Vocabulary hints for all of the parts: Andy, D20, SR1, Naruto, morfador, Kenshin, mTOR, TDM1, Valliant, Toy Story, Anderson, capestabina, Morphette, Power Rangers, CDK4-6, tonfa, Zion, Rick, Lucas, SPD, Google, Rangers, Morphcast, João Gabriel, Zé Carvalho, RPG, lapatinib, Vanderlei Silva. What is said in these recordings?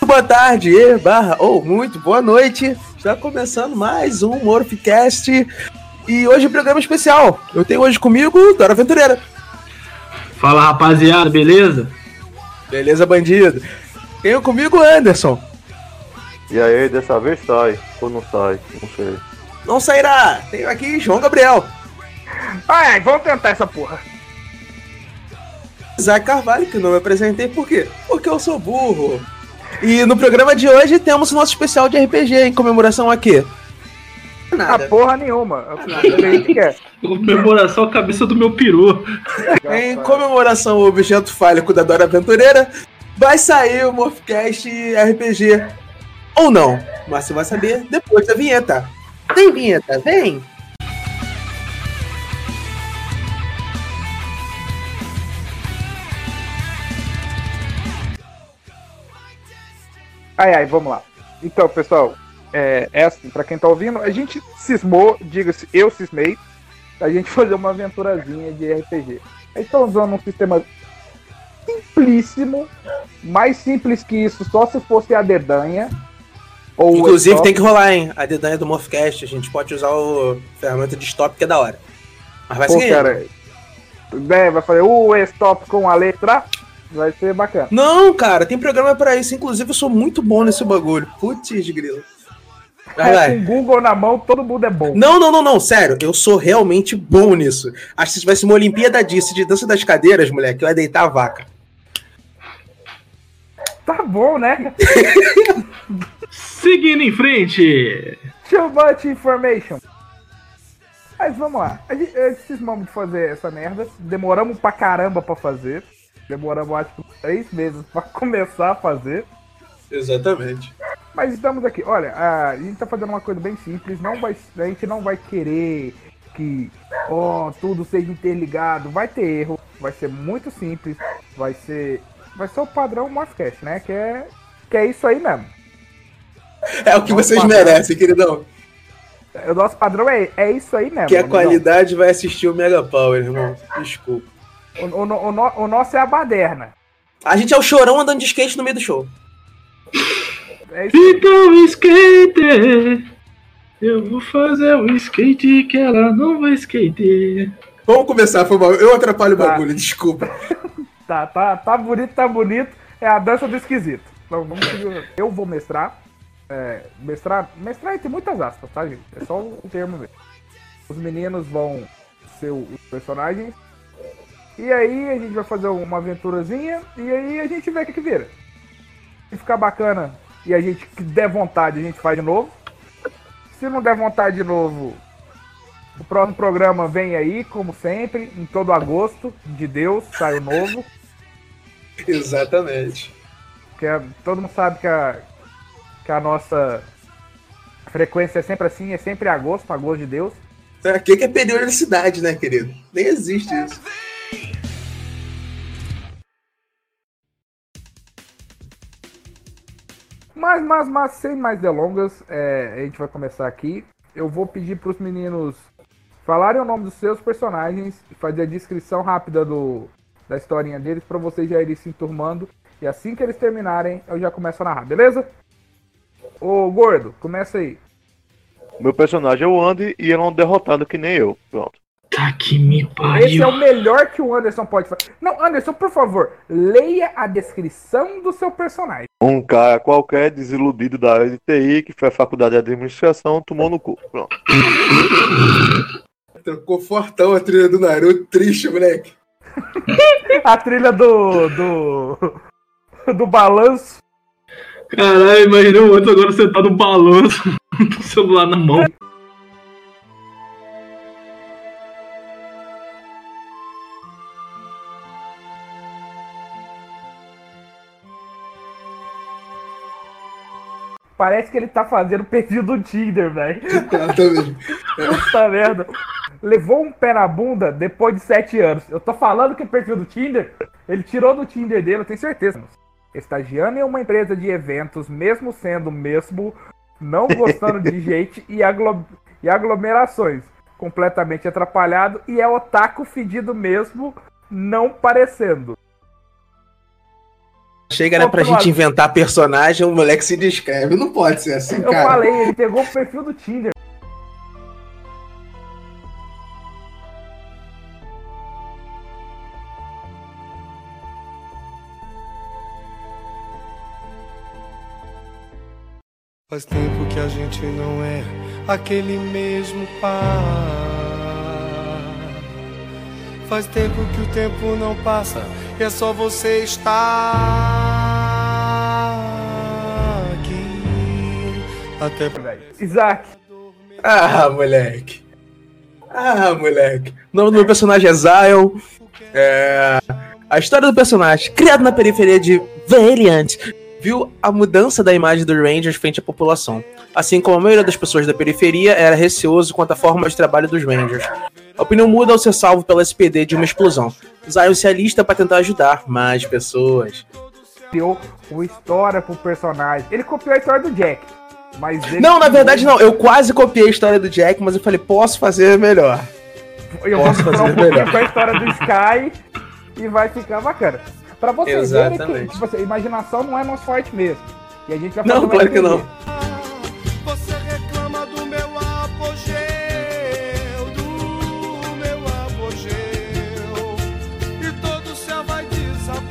Boa tarde, muito boa noite. Está começando mais um Morphcast. E hoje é um programa especial. Eu tenho hoje comigo Dora Aventureira. Fala, rapaziada, beleza? Beleza, bandido. Tenho comigo Anderson. E aí, dessa vez sai ou não sai? Não sei. Não sairá. Tenho aqui João Gabriel. Ai, vamos tentar essa porra. Zé Carvalho, que não me apresentei, por quê? Porque eu sou burro. E no programa de hoje temos o nosso especial de RPG em comemoração a quê? Nada. A porra nenhuma. Comemoração à cabeça do meu peru. Em comemoração ao objeto fálico da Dora Aventureira, vai sair o Morphcast RPG. Ou não. Mas você vai saber depois da vinheta. Tem vinheta, vem! Vamos lá. Então, pessoal, assim, pra quem tá ouvindo, a gente cismou, diga-se, eu cismei, a gente fazer uma aventurazinha de RPG. A gente tá usando um sistema simplíssimo, mais simples que isso, só se fosse a dedanha. Ou inclusive tem que rolar, hein? A dedanha do Morphcast, a gente pode usar a ferramenta de stop, que é da hora. Mas vai seguir. Cara, vai fazer o stop com a letra... Vai ser bacana. Não, cara, tem programa pra isso. Inclusive, eu sou muito bom nesse bagulho. Putz, grilo. Vai. Com o Google na mão, todo mundo é bom. Não. Sério, eu sou realmente bom nisso. Acho que se tivesse uma Olimpíada de dança das cadeiras, moleque, eu ia deitar a vaca. Tá bom, né? Seguindo em frente. Too much information. Mas vamos lá. A gente cismamos de fazer essa merda. Demoramos pra caramba pra fazer. Demoramos, acho que 3 meses pra começar a fazer. Exatamente. Mas estamos aqui. Olha, a gente tá fazendo uma coisa bem simples. A gente não vai querer que tudo seja interligado. Vai ter erro. Vai ser muito simples. Vai ser o padrão Morphcast, né? Que é isso aí mesmo. É o que vocês merecem, queridão. O nosso padrão é isso aí mesmo. Que a qualidade vai assistir o Mega Power, irmão. Desculpa. O nosso é a baderna. A gente é o chorão andando de skate no meio do show. É isso. Então, skate, eu vou fazer um skate que ela não vai skate. Vamos começar, foi mal. Eu atrapalho o bagulho, desculpa. Tá bonito. É a dança do esquisito. Então, vamos seguir. Eu vou mestrar. Mestrar tem muitas aspas, tá, gente? É só o termo mesmo. Os meninos vão ser os personagens. E aí a gente vai fazer uma aventurazinha e aí a gente vê o que vira. Se ficar bacana e a gente der vontade, a gente faz de novo. Se não der vontade de novo, o próximo programa vem aí, como sempre, em todo agosto, de Deus, sai o novo. Exatamente. Porque todo mundo sabe que a nossa frequência é sempre assim, é sempre agosto de Deus. Aqui que é periodicidade, né, querido? Nem existe isso. Mas, sem mais delongas, a gente vai começar aqui. Eu vou pedir pros meninos falarem o nome dos seus personagens, fazer a descrição rápida da historinha deles, pra vocês já irem se enturmando. E assim que eles terminarem, eu já começo a narrar, beleza? Ô, Gordo, começa aí. Meu personagem é o Andy e ele é um derrotado que nem eu. Pronto. Tá que me pariu. Esse é o melhor que o Anderson pode fazer. Não, Anderson, por favor, leia a descrição do seu personagem. Um cara qualquer desiludido da área de TI, que foi a faculdade de administração, tomou no cu. Pronto. Trocou fortão a trilha do Naruto, triste, moleque. A trilha do balanço. Caralho, imaginei o outro agora sentado no balanço, com o celular na mão. Parece que ele tá fazendo perfil do Tinder, velho. Puta merda. Levou um pé na bunda depois de 7 anos. Eu tô falando que é perfil do Tinder. Ele tirou do Tinder dele, eu tenho certeza. Estagiando em uma empresa de eventos, mesmo sendo mesmo, não gostando de gente e aglomerações. Completamente atrapalhado e é otaku fedido mesmo, não parecendo. Chega, né, pra gente inventar personagem, o moleque se descreve. Não pode ser assim, cara. Eu falei, ele pegou o perfil do Tinder. Faz tempo que a gente não é aquele mesmo par. Faz tempo que o tempo não passa e é só você estar aqui. Até Isaac. Ah, moleque. Ah, moleque. O nome do meu personagem é Zion. A história do personagem, criado na periferia de Valliant, viu a mudança da imagem do Rangers frente à população. Assim como a maioria das pessoas da periferia era receoso quanto à forma de trabalho dos Rangers. A opinião muda ao ser salvo pela SPD de uma explosão. Zion se alista para tentar ajudar mais pessoas. Copiou uma história pro personagem. Ele copiou a história do Jack. Mas ele... Não, na verdade não. Eu quase copiei a história do Jack, mas eu falei, posso fazer melhor. Eu posso fazer melhor. Com a história do Sky e vai ficar bacana. Pra vocês verem que tipo, imaginação não é nosso forte mesmo. E a gente vai falar. Não, claro que não. Você reclama do meu apogeu, e todo o céu vai desabar.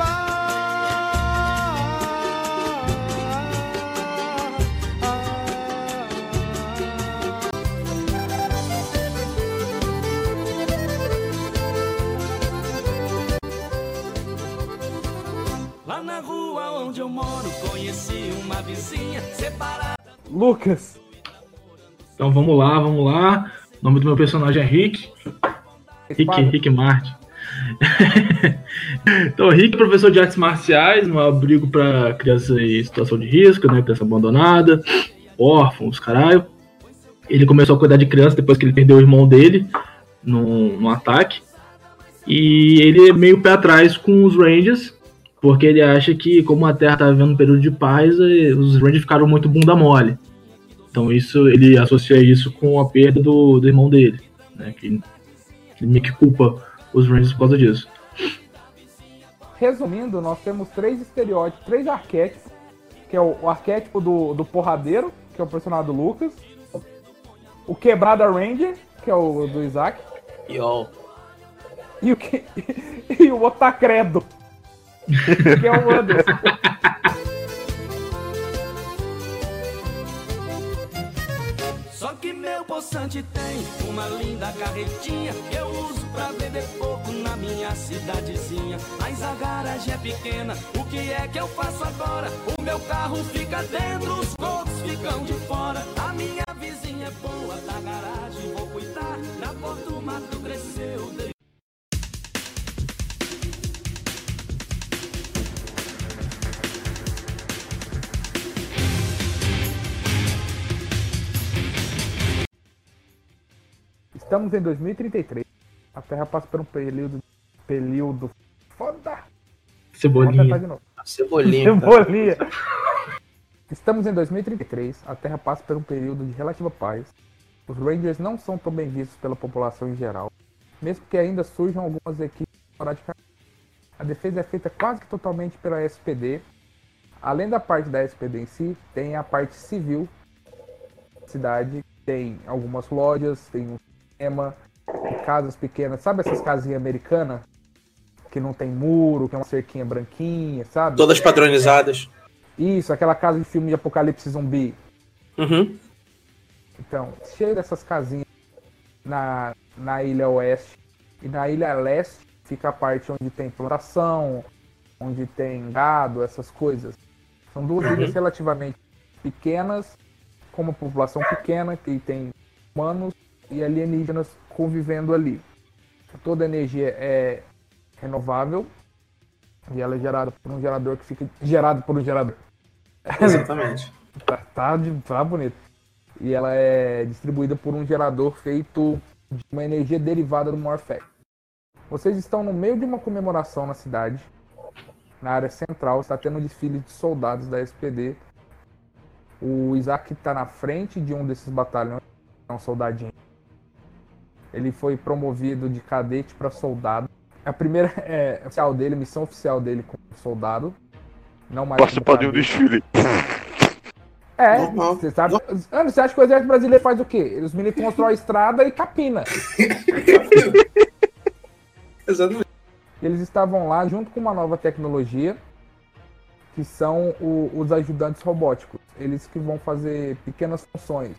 Lá na rua onde eu moro, conheci uma vizinha separada. Lucas. Então vamos lá. O nome do meu personagem é Rick. Rick Martin. Então, Rick, professor de artes marciais, um abrigo para crianças em situação de risco, né? Criança abandonada, órfãos, caralho. Ele começou a cuidar de crianças depois que ele perdeu o irmão dele num ataque. E ele é meio pé atrás com os Rangers. Porque ele acha que, como a Terra está vivendo um período de paz, os Rangers ficaram muito bunda mole. Então isso, ele associa isso com a perda do irmão dele, né? Que ele meio que culpa os Rangers por causa disso. Resumindo, nós temos três estereótipos, três arquétipos. Que é o arquétipo do porradeiro, que é o personagem do Lucas. O quebrada Ranger, que é o do Isaac. E o otacredo. Que é o Anderson. Só que meu poçante tem uma linda carretinha que eu uso pra beber pouco na minha cidadezinha. Mas a garagem é pequena, o que é que eu faço agora? O meu carro fica dentro, os outros ficam de fora. A minha vizinha é boa da garagem, vou cuidar. Na porta do mato cresceu. Estamos em 2033. A Terra passa por um período foda. Cebolinha. Estamos em 2033. A Terra passa por um período de relativa paz. Os Rangers não são tão bem vistos pela população em geral, mesmo que ainda surjam algumas equipes esporadicamente. A defesa é feita quase que totalmente pela SPD. Além da parte da SPD em si, tem a parte civil da cidade. Tem algumas lojas, tem um cinema, casas pequenas, sabe essas casinhas americanas? Que não tem muro, que é uma cerquinha branquinha, sabe? Todas padronizadas. Isso, aquela casa de filme de apocalipse zumbi. Uhum. Então, cheio dessas casinhas na ilha oeste e na ilha leste fica a parte onde tem plantação, onde tem gado, essas coisas. São duas ilhas relativamente pequenas, com uma população pequena, que tem humanos e alienígenas convivendo ali. Toda a energia é renovável e ela é gerada por um gerador que fica gerado por um gerador. Exatamente. Tá bonito. E ela é distribuída por um gerador feito de uma energia derivada do Morphette. Vocês estão no meio de uma comemoração na cidade. Na área central está tendo um desfile de soldados da SPD. O Isaac está na frente de um desses batalhões, é um soldadinho. Ele foi promovido de cadete para soldado. A primeira missão oficial dele como soldado. Não mais participadinho do Chile. É, normal. Você sabe. Mano, você acha que o exército brasileiro faz o quê? Eles militam, constroem a estrada e capina. Exatamente. Eles estavam lá junto com uma nova tecnologia, que são os ajudantes robóticos. Eles que vão fazer pequenas funções.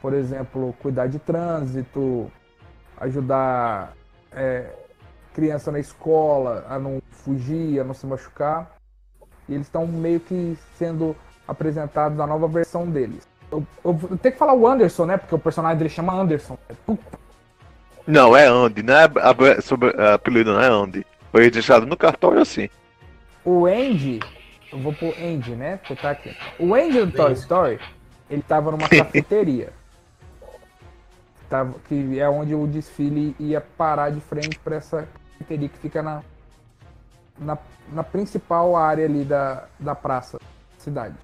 Por exemplo, cuidar de trânsito, ajudar criança na escola a não fugir, a não se machucar. E eles estão meio que sendo apresentados a nova versão deles. Eu tenho que falar o Anderson, né? Porque o personagem dele chama Anderson. Não, é Andy, né? A apelido não é Andy. Foi registrado no cartório assim. O Andy, eu vou pôr Andy, né? Porque tá aqui. O Andy do Toy Story, ele tava numa cafeteria. Que é onde o desfile ia parar de frente pra essa cafeteria que fica na principal área ali da praça da cidade.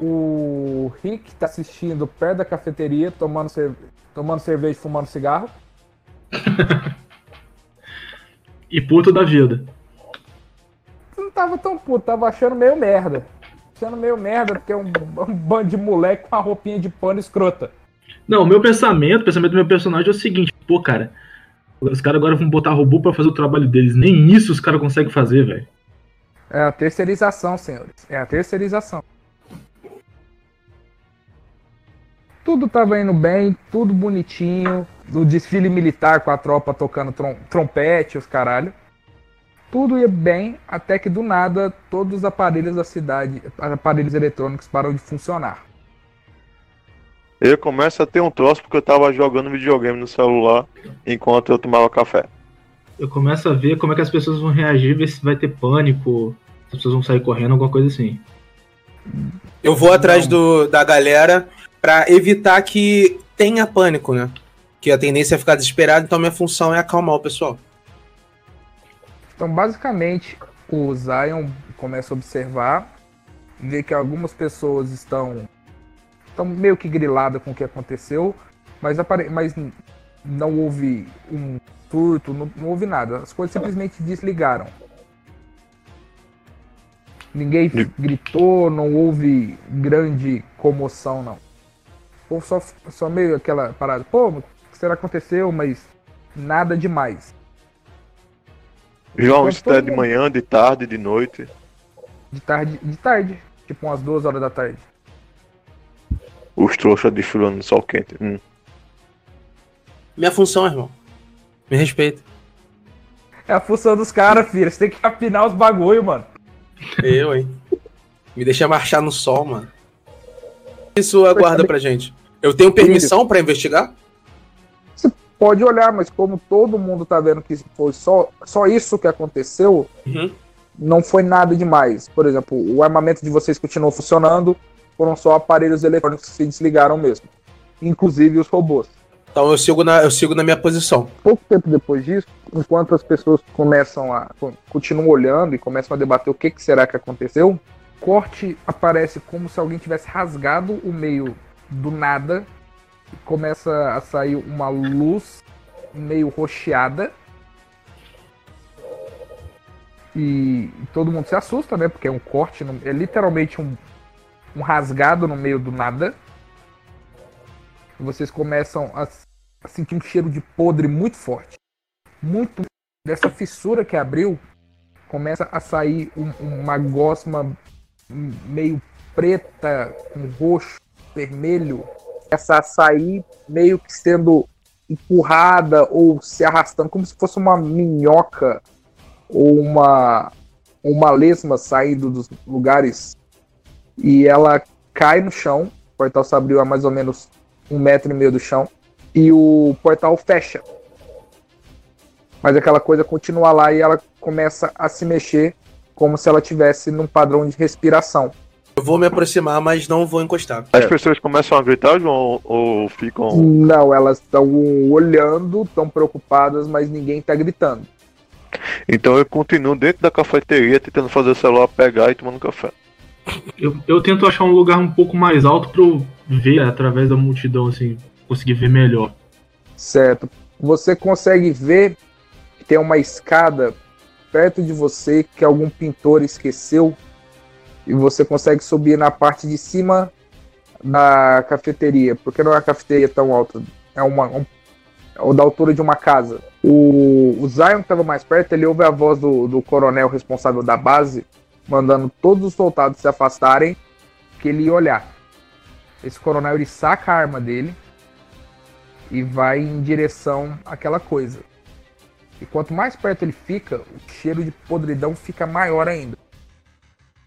O Rick tá assistindo perto da cafeteria, tomando cerveja e fumando cigarro. E puto da vida. Não tava tão puto, tava achando meio merda. Porque é um bando de moleque com uma roupinha de pano escrota. Não, o pensamento do meu personagem é o seguinte: pô, cara, os caras agora vão botar robô pra fazer o trabalho deles. Nem isso os caras conseguem fazer, velho. É a terceirização, senhores. Tudo tava indo bem, tudo bonitinho. O desfile militar com a tropa tocando trompete, os caralho. Tudo ia bem, até que do nada todos os aparelhos da cidade, aparelhos eletrônicos, param de funcionar. Eu começo a ter um troço porque eu tava jogando videogame no celular enquanto eu tomava café. Eu começo a ver como é que as pessoas vão reagir, ver se vai ter pânico, se as pessoas vão sair correndo, alguma coisa assim. Eu vou atrás da galera pra evitar que tenha pânico, né? Que a tendência é ficar desesperado, então minha função é acalmar o pessoal. Então, basicamente, o Zion começa a observar, vê que algumas pessoas estão meio que griladas com o que aconteceu, mas não houve um surto, não houve nada. As coisas simplesmente desligaram. Ninguém gritou, não houve grande comoção, não. Ou só meio aquela parada, pô, o que será que aconteceu? Mas nada demais. João, isso é de manhã, de tarde, de noite? De tarde. Tipo umas 2 horas da tarde. Os trouxas desfilando no sol quente. Minha função, irmão. Me respeita. É a função dos caras, filho. Você tem que afinar os bagulho, mano. Eu, hein. Me deixa marchar no sol, mano. Isso aguarda pra gente. Eu tenho permissão pra investigar? Pode olhar, mas como todo mundo tá vendo que foi só isso que aconteceu, não foi nada demais. Por exemplo, o armamento de vocês continuou funcionando, foram só aparelhos eletrônicos que se desligaram mesmo. Inclusive os robôs. Então eu sigo na minha posição. Pouco tempo depois disso, enquanto as pessoas continuam olhando e começam a debater o que será que aconteceu, corte aparece como se alguém tivesse rasgado o meio do nada. Começa a sair uma luz meio roxeada. E todo mundo se assusta, né? Porque é um corte, é literalmente um rasgado no meio do nada. E vocês começam a sentir um cheiro de podre muito forte. Muito dessa fissura que abriu, começa a sair uma gosma meio preta, com roxo, vermelho. Começa a sair meio que sendo empurrada ou se arrastando, como se fosse uma minhoca ou uma lesma saindo dos lugares, e ela cai no chão. O portal se abriu a mais ou menos 1,5 metro do chão e o portal fecha, mas aquela coisa continua lá e ela começa a se mexer como se ela estivesse num padrão de respiração. Eu vou me aproximar, mas não vou encostar. As pessoas começam a gritar, João, ou ficam... Não, elas estão olhando, estão preocupadas, mas ninguém está gritando. Então eu continuo dentro da cafeteria, tentando fazer o celular pegar e tomando café. Eu tento achar um lugar um pouco mais alto para eu ver através da multidão, assim, conseguir ver melhor. Certo. Você consegue ver que tem uma escada perto de você que algum pintor esqueceu e você consegue subir na parte de cima da cafeteria, porque não é uma cafeteria tão alta, é da altura de uma casa. O Zion estava mais perto, ele ouve a voz do coronel responsável da base, mandando todos os soldados se afastarem, que ele ia olhar. Esse coronel, ele saca a arma dele e vai em direção àquela coisa. E quanto mais perto ele fica, o cheiro de podridão fica maior ainda.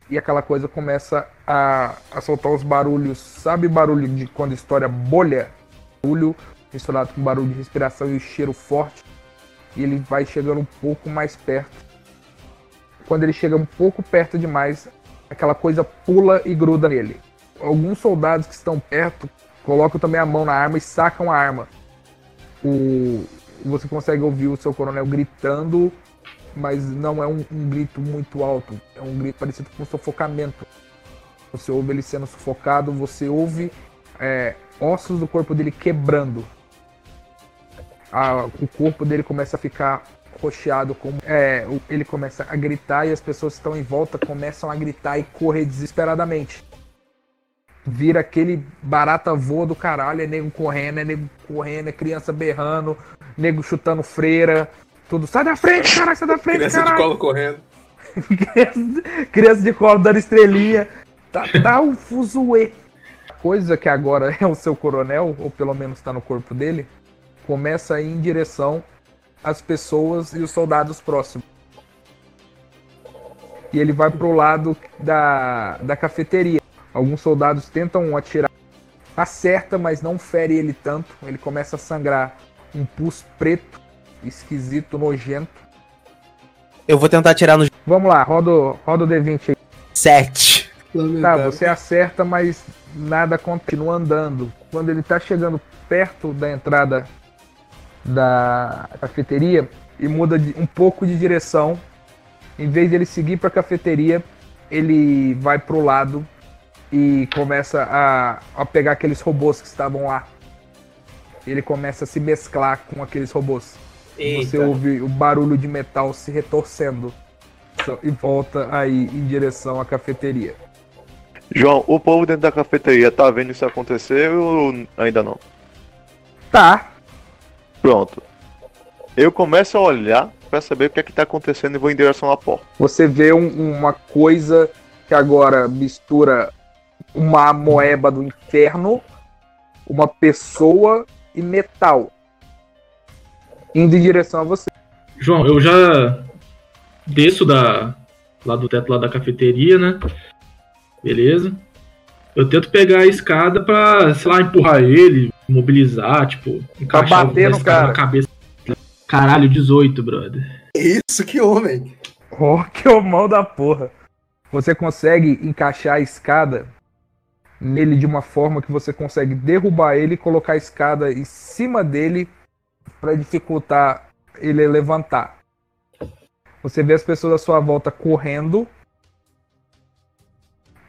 E aquela coisa começa a soltar os barulhos, sabe, barulho de quando estoura bolha? Barulho misturado com barulho de respiração e o cheiro forte. E ele vai chegando um pouco mais perto. Quando ele chega um pouco perto demais, aquela coisa pula e gruda nele. Alguns soldados que estão perto colocam também a mão na arma e sacam a arma. Você consegue ouvir o seu coronel gritando, mas não é um grito muito alto. É um grito parecido com sufocamento. Você ouve ele sendo sufocado, você ouve ossos do corpo dele quebrando. O corpo dele começa a ficar roxeado, ele começa a gritar e as pessoas que estão em volta começam a gritar e correr desesperadamente. Vira aquele barata voa do caralho, é nego correndo, é criança berrando, nego chutando freira, tudo. Sai da frente, caralho, sai da frente, criança caralho. Criança de colo correndo. Criança de colo dando estrelinha. Tá um fuzuê. A coisa que agora é o seu coronel, ou pelo menos tá no corpo dele, começa a ir em direção às pessoas e os soldados próximos. E ele vai pro lado da cafeteria. Alguns soldados tentam atirar, acerta, mas não fere ele tanto. Ele começa a sangrar um pus preto, esquisito, nojento. Eu vou tentar atirar no... Vamos lá, roda o D20 aí. 7. Tá, você acerta, mas nada continua andando. Quando ele tá chegando perto da entrada da cafeteria e muda um pouco de direção, em vez de ele seguir pra cafeteria, ele vai pro lado e começa a pegar aqueles robôs que estavam lá. Ele começa a se mesclar com aqueles robôs. Eita. Você ouve o barulho de metal se retorcendo e volta aí em direção à cafeteria. João, o povo dentro da cafeteria tá vendo isso acontecer ou ainda não? Tá. Pronto. Eu começo a olhar pra saber o que é que tá acontecendo e vou em direção à porta. Você vê uma coisa que agora mistura uma moeba do inferno, uma pessoa e metal, indo em direção a você. João, eu já desço lá do teto lá da cafeteria, né? Beleza. Eu tento pegar a escada pra, sei lá, empurrar ele, mobilizar, tipo, encaixar na cara. Cabeça. Caralho, 18, brother. Isso, que homem. Oh, que homão da porra. Você consegue encaixar a escada nele de uma forma que você consegue derrubar ele e colocar a escada em cima dele para dificultar ele levantar. Você vê as pessoas à sua volta correndo,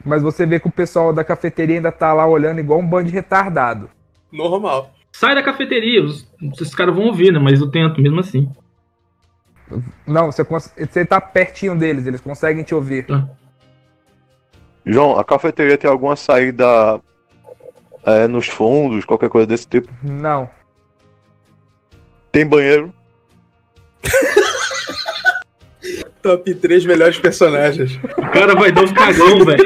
mas você vê que o pessoal da cafeteria ainda tá lá olhando igual um bando de retardado. Normal. Sai da cafeteria, esses caras vão ouvir, né? Mas eu tento mesmo assim. Não, você tá pertinho deles, eles conseguem te ouvir. Tá. João, a cafeteria tem alguma saída nos fundos, qualquer coisa desse tipo? Não. Tem banheiro? Top 3 melhores personagens. O cara vai dar um cagão, velho.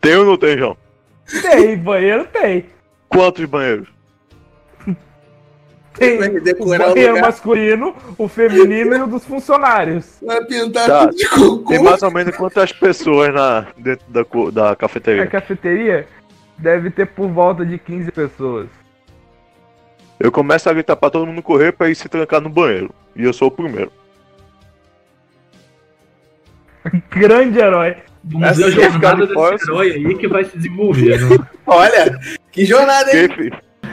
Tem ou não tem, João? Tem, banheiro tem. Quantos banheiros? Tem o banheiro masculino, o feminino e o dos funcionários. Vai pintar tudo de concurso. Tem mais ou menos quantas pessoas dentro da cafeteria? A cafeteria deve ter por volta de 15 pessoas. Eu começo a gritar pra todo mundo correr pra ir se trancar no banheiro. E eu sou o primeiro. Grande herói. Vamos ver a jornada desse herói aí que vai se desenvolver. Né? Olha, que jornada, hein?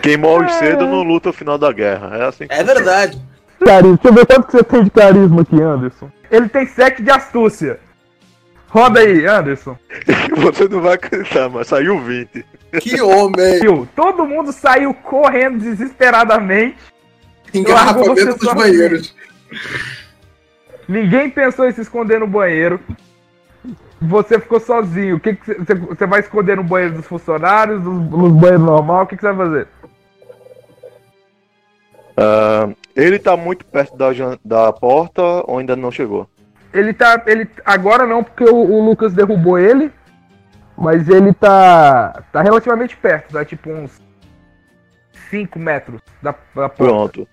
Quem morre cedo não luta o final da guerra. É assim que funciona. Verdade. Carisma. Deixa eu ver quanto que você tem de carisma aqui, Anderson. Ele tem 7 de astúcia. Roda aí, Anderson. Você não vai acreditar, mas saiu 20. Que homem! Todo mundo saiu correndo desesperadamente. Engarrafamento dos banheiros. Ninguém pensou em se esconder no banheiro. Você ficou sozinho. O que você vai esconder no banheiro dos funcionários, nos banheiros normais? O que você vai fazer? Ele tá muito perto da porta ou ainda não chegou? Ele agora não, porque o Lucas derrubou ele. Mas ele tá relativamente perto, tá? Tipo uns 5 metros da porta. Pronto.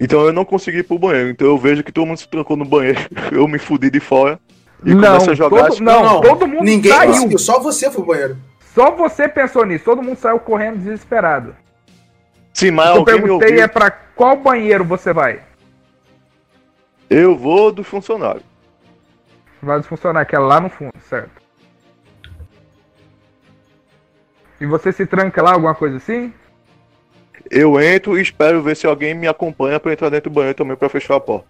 Então eu não consegui ir pro banheiro. Então eu vejo que todo mundo se trancou no banheiro. Eu me fudi de fora. E começa a jogar. Todo mundo ninguém saiu. Conseguiu, só você foi pro banheiro. Só você pensou nisso. Todo mundo saiu correndo desesperado. Sim, mas eu perguntei me pra qual banheiro você vai? Eu vou do funcionário. Vai do funcionário, que é lá no fundo, certo? E você se tranca lá, alguma coisa assim? Eu entro e espero ver se alguém me acompanha pra entrar dentro do banheiro também pra fechar a porta.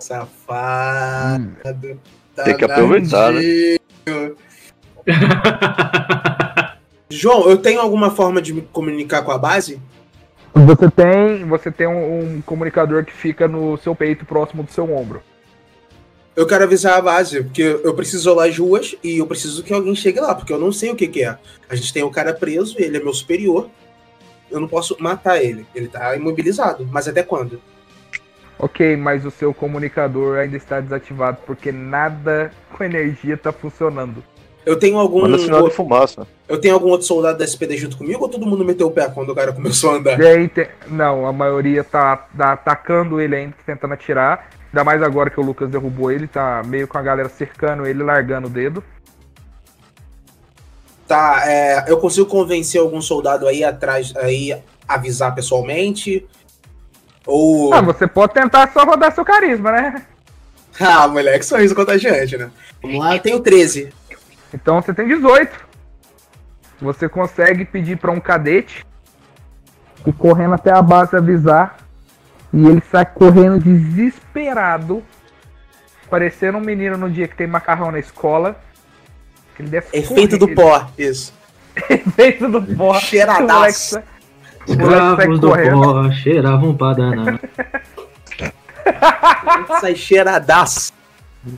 Safado. Tem que aproveitar, né? João, eu tenho alguma forma de me comunicar com a base? Você tem um comunicador que fica no seu peito, próximo do seu ombro. Eu quero avisar a base, porque eu preciso olhar as ruas e eu preciso que alguém chegue lá, porque eu não sei o que é. A gente tem um cara preso, ele é meu superior. Eu não posso matar ele. Ele tá imobilizado. Mas até quando? Ok, mas o seu comunicador ainda está desativado, porque nada com energia tá funcionando. Eu tenho algum... Manda sinal de fumaça. Eu tenho algum outro soldado da SPD junto comigo ou todo mundo meteu o pé quando o cara começou a andar? Não, a maioria tá atacando ele ainda, tentando atirar. Ainda mais agora que o Lucas derrubou ele, tá meio com a galera cercando ele, largando o dedo. Tá, eu consigo convencer algum soldado aí atrás, aí avisar pessoalmente? Ou... Ah, você pode tentar só rodar seu carisma, né? Ah, moleque, sorriso contagiante, né? Vamos lá, eu tenho 13. Então você tem 18. Você consegue pedir pra um cadete e correndo até a base avisar. E ele sai correndo desesperado, parecendo um menino no dia que tem macarrão na escola. Que ele deve efeito correr, do pó, isso. Efeito do pó. Cheiradaço. Escravos do pó cheiravam pra danar. Sai cheiradaço.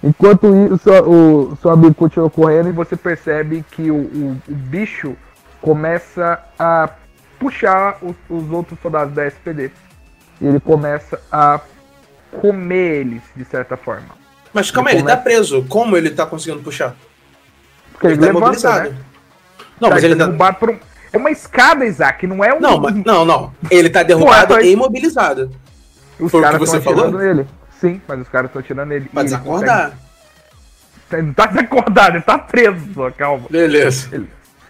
Enquanto isso, o seu amigo continua correndo e você percebe que o bicho começa a puxar os outros soldados da SPD. E ele começa a comer eles, de certa forma. Mas calma aí, ele tá preso. Como ele tá conseguindo puxar? Porque ele tá imobilizado. Né? Não, tá, mas ele tá... É uma escada, Isaac, não é um... Não. Ele tá derrubado e imobilizado. Os foi caras estão atirando nele. Sim, mas os caras estão atirando nele. Mas desacordar. Ele não tá desacordado, ele tá preso, só calma. Beleza.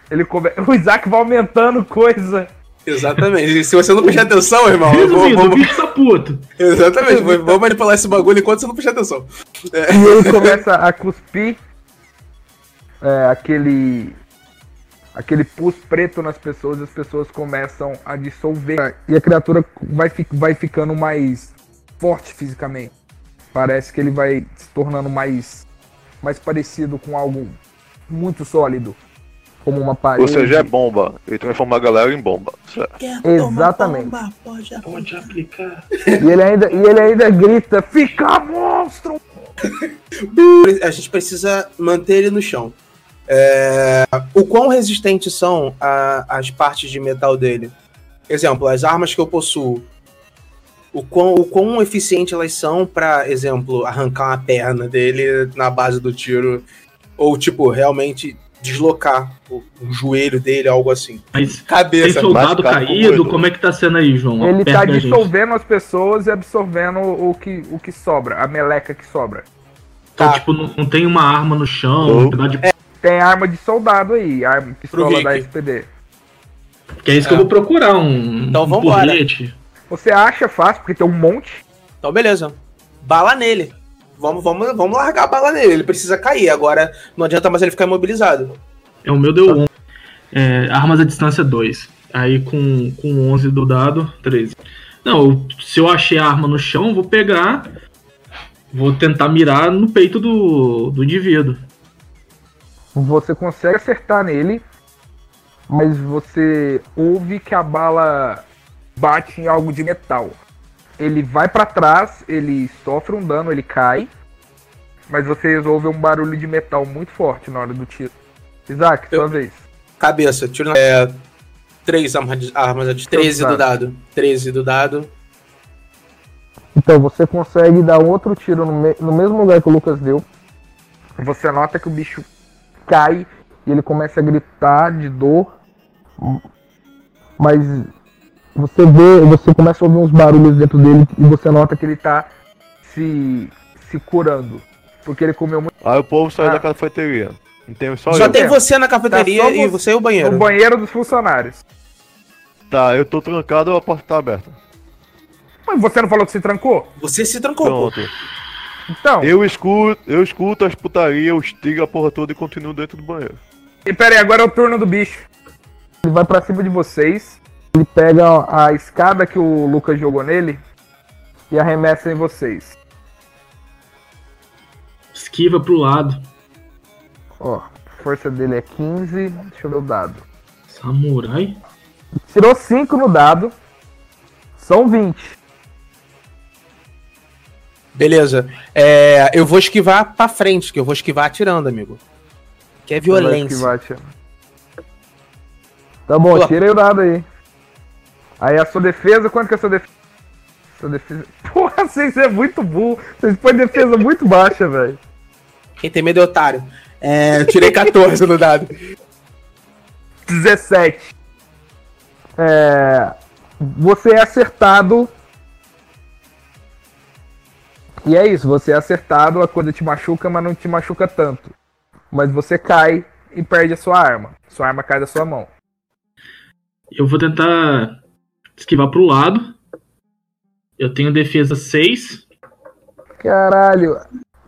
Ele come... O Isaac vai aumentando coisa... Exatamente, se você não prestar atenção, irmão. Resumindo, bicho tá puto. Exatamente, vou manipular esse bagulho enquanto você não prestar atenção. E ele começa a cuspir aquele pus preto nas pessoas e as pessoas começam a dissolver. E a criatura vai ficando mais forte fisicamente. Parece que ele vai se tornando mais parecido com algo muito sólido. Como uma parede. Ou seja, é bomba. Ele transforma a galera em bomba. Exatamente. Bomba, pode aplicar. E ele ainda grita, fica monstro! A gente precisa manter ele no chão. O quão resistentes são as partes de metal dele? Exemplo, as armas que eu possuo. O quão eficiente elas são pra, exemplo, arrancar uma perna dele na base do tiro. Ou, tipo, realmente... deslocar o joelho dele, algo assim. Mas cabeça, tem soldado caído, como é que tá sendo aí, João? Ele tá dissolvendo as pessoas e absorvendo o que sobra, a meleca que sobra. Tá. Então, tipo, não tem uma arma no chão, um pedaço de... Tem arma de soldado aí, arma pistola da SPD. Que é isso que eu vou procurar, então, um porrete. Você acha fácil, porque tem um monte. Então, beleza. Bala nele. Vamos largar a bala nele, ele precisa cair, agora não adianta mais ele ficar imobilizado. O meu deu 1. Armas à distância 2. Aí com 11 do dado, 13. Não, se eu achei a arma no chão, vou pegar, vou tentar mirar no peito do indivíduo. Você consegue acertar nele, mas você ouve que a bala bate em algo de metal. ele vai pra trás, ele sofre um dano, ele cai, mas vocês ouvem um barulho de metal muito forte na hora do tiro. Isaac, sua vez. Cabeça, tiro na... três armas de 13 do dado. 13 do dado. Então, você consegue dar outro tiro no mesmo lugar que o Lucas deu. Você nota que o bicho cai e ele começa a gritar de dor. Mas você vê, você começa a ouvir uns barulhos dentro dele e você nota que ele tá se curando. Porque ele comeu muito. Aí o povo saiu da cafeteria. Só tem você na cafeteria e você e o banheiro. O banheiro dos funcionários. Tá, eu tô trancado ou a porta tá aberta? Mas você não falou que se trancou? Você se trancou. Pronto. Então. Eu escuto as putarias, eu estigo a porra toda e continuo dentro do banheiro. E pera aí, agora é o turno do bicho. Ele vai pra cima de vocês. Ele pega a escada que o Lucas jogou nele e arremessa em vocês. Esquiva pro lado. Ó, força dele é 15. Deixa eu ver o dado. Samurai? Tirou 5 no dado. São 20. Beleza. Eu vou esquivar pra frente, que eu vou esquivar atirando, amigo. Que é violência. Tá bom, tirei o dado aí. Aí a sua defesa, quanto que é a sua defesa? Sua defesa... Porra, vocês é muito burro. Vocês põem defesa muito baixa, velho. Quem tem medo é otário. Eu tirei 14 no dado. 17. Você é acertado. E é isso, você é acertado, a coisa te machuca, mas não te machuca tanto. Mas você cai e perde a sua arma. Sua arma cai da sua mão. Eu vou tentar esquivar pro lado. Eu tenho defesa 6. Caralho.